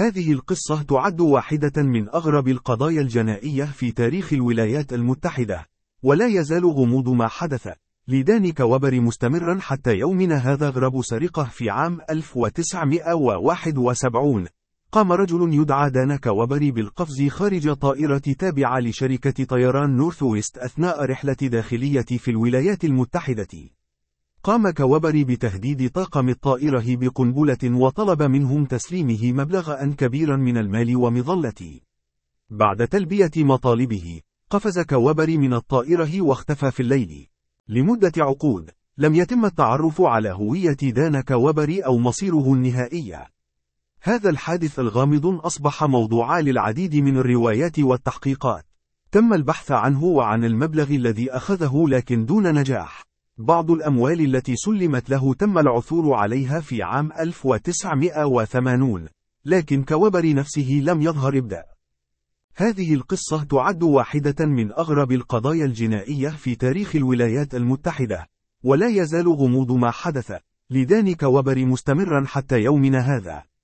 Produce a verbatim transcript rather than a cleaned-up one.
هذه القصة تعد واحدة من أغرب القضايا الجنائية في تاريخ الولايات المتحدة، ولا يزال غموض ما حدث لدان كوبر مستمرا حتى يومنا هذا. غرب سرقة في عام ألف وتسعمئة وواحد وسبعين، قام رجل يدعى دان كوبر بالقفز خارج طائرة تابعة لشركة طيران نورثويست أثناء رحلة داخلية في الولايات المتحدة. قام كوبر بتهديد طاقم الطائرة بقنبلة وطلب منهم تسليمه مبلغا كبيرا من المال ومظلة. بعد تلبية مطالبه، قفز كوبر من الطائرة واختفى في الليل. لمدة عقود، لم يتم التعرف على هوية دان كوبر أو مصيره النهائي. هذا الحادث الغامض أصبح موضوعا للعديد من الروايات والتحقيقات. تم البحث عنه وعن المبلغ الذي أخذه، لكن دون نجاح. بعض الأموال التي سلمت له تم العثور عليها في عام ألف وتسعمئة وثمانين، لكن كوبر نفسه لم يظهر إبداً. هذه القصة تعد واحدة من أغرب القضايا الجنائية في تاريخ الولايات المتحدة، ولا يزال غموض ما حدث لدان كوبر مستمرا حتى يومنا هذا.